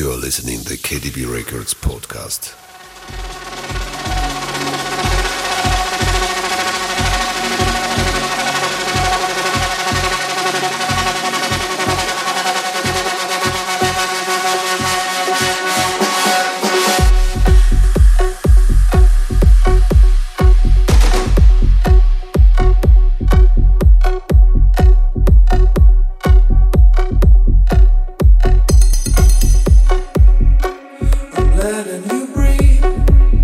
You are listening to the KDB Records podcast. Letting you breathe.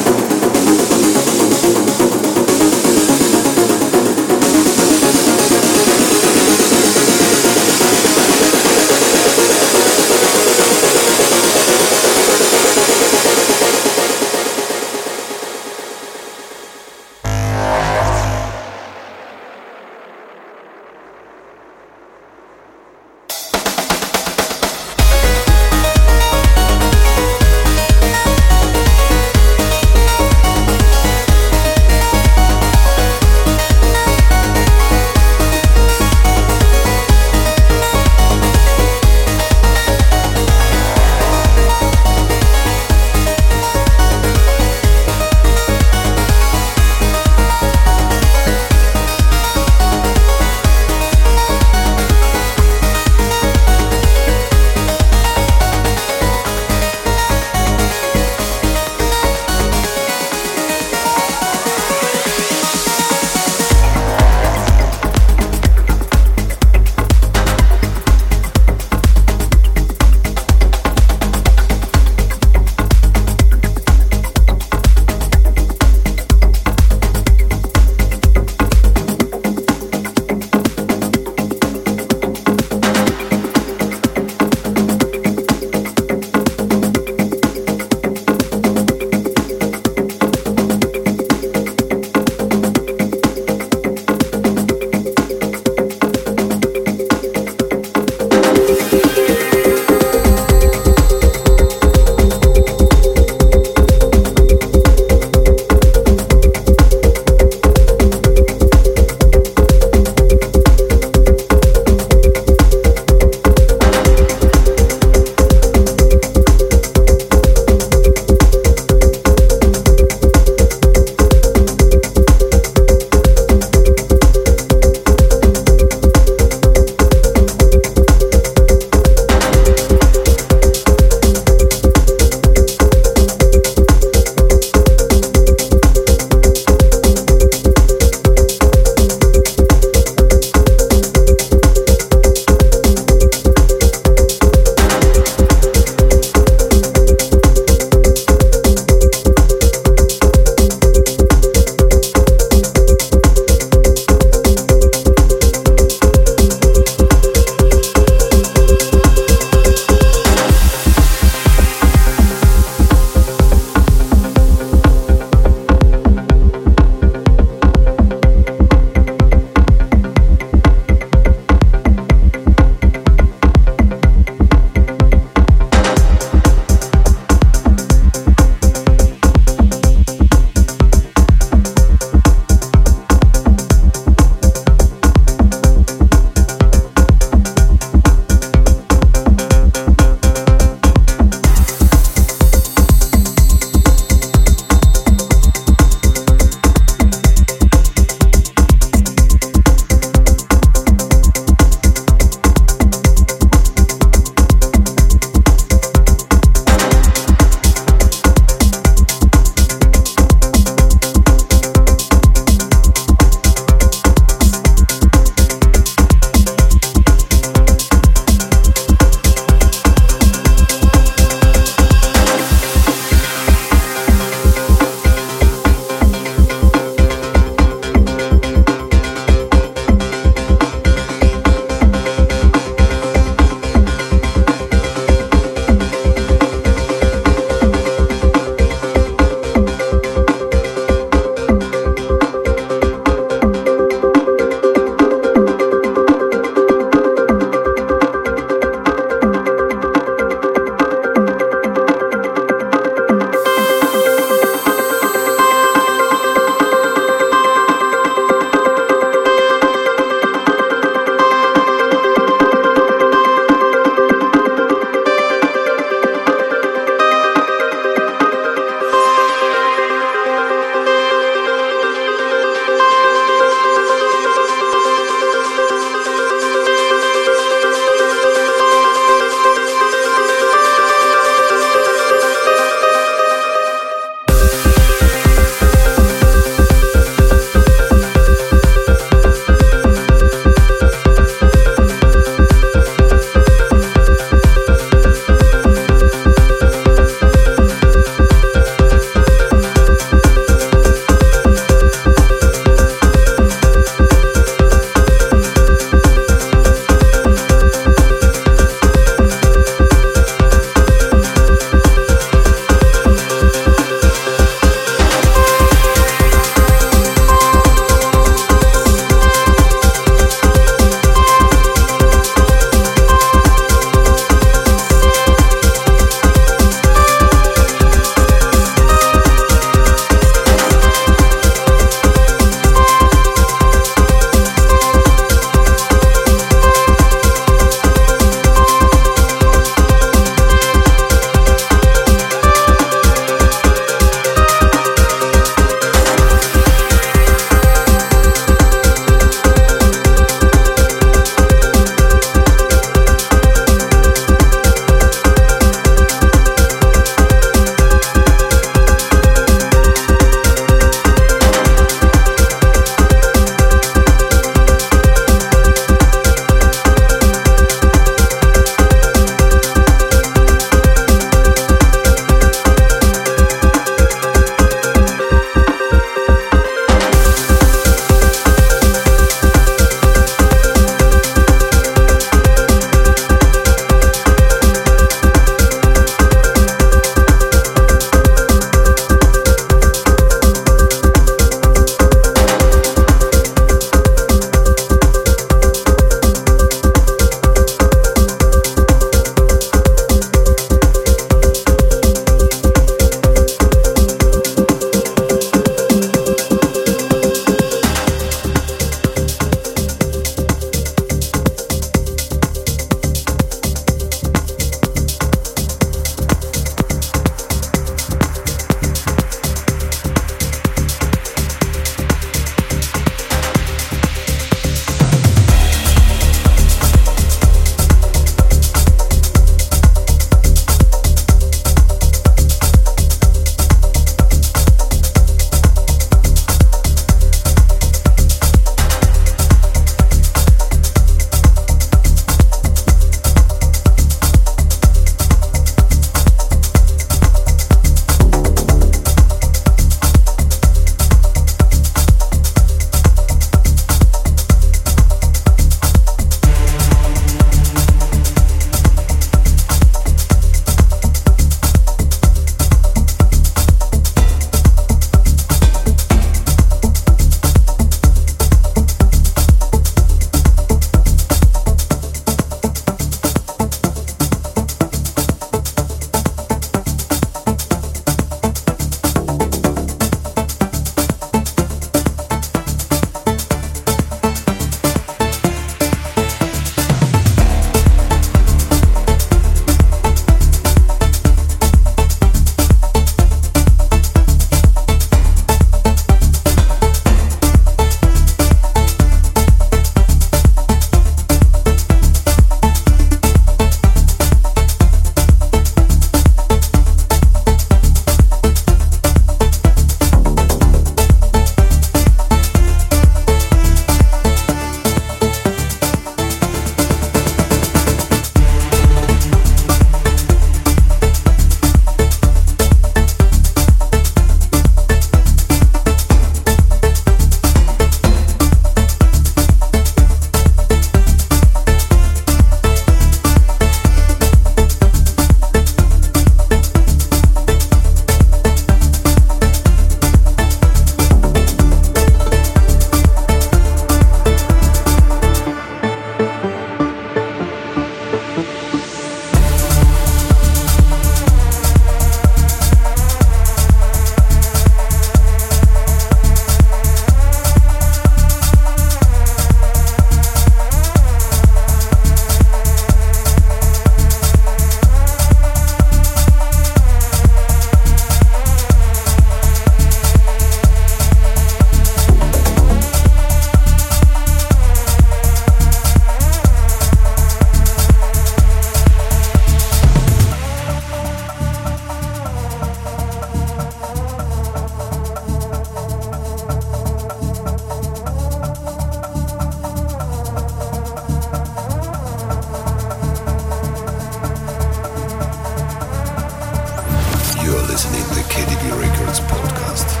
KDB Records podcast.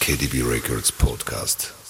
KDB Records podcast.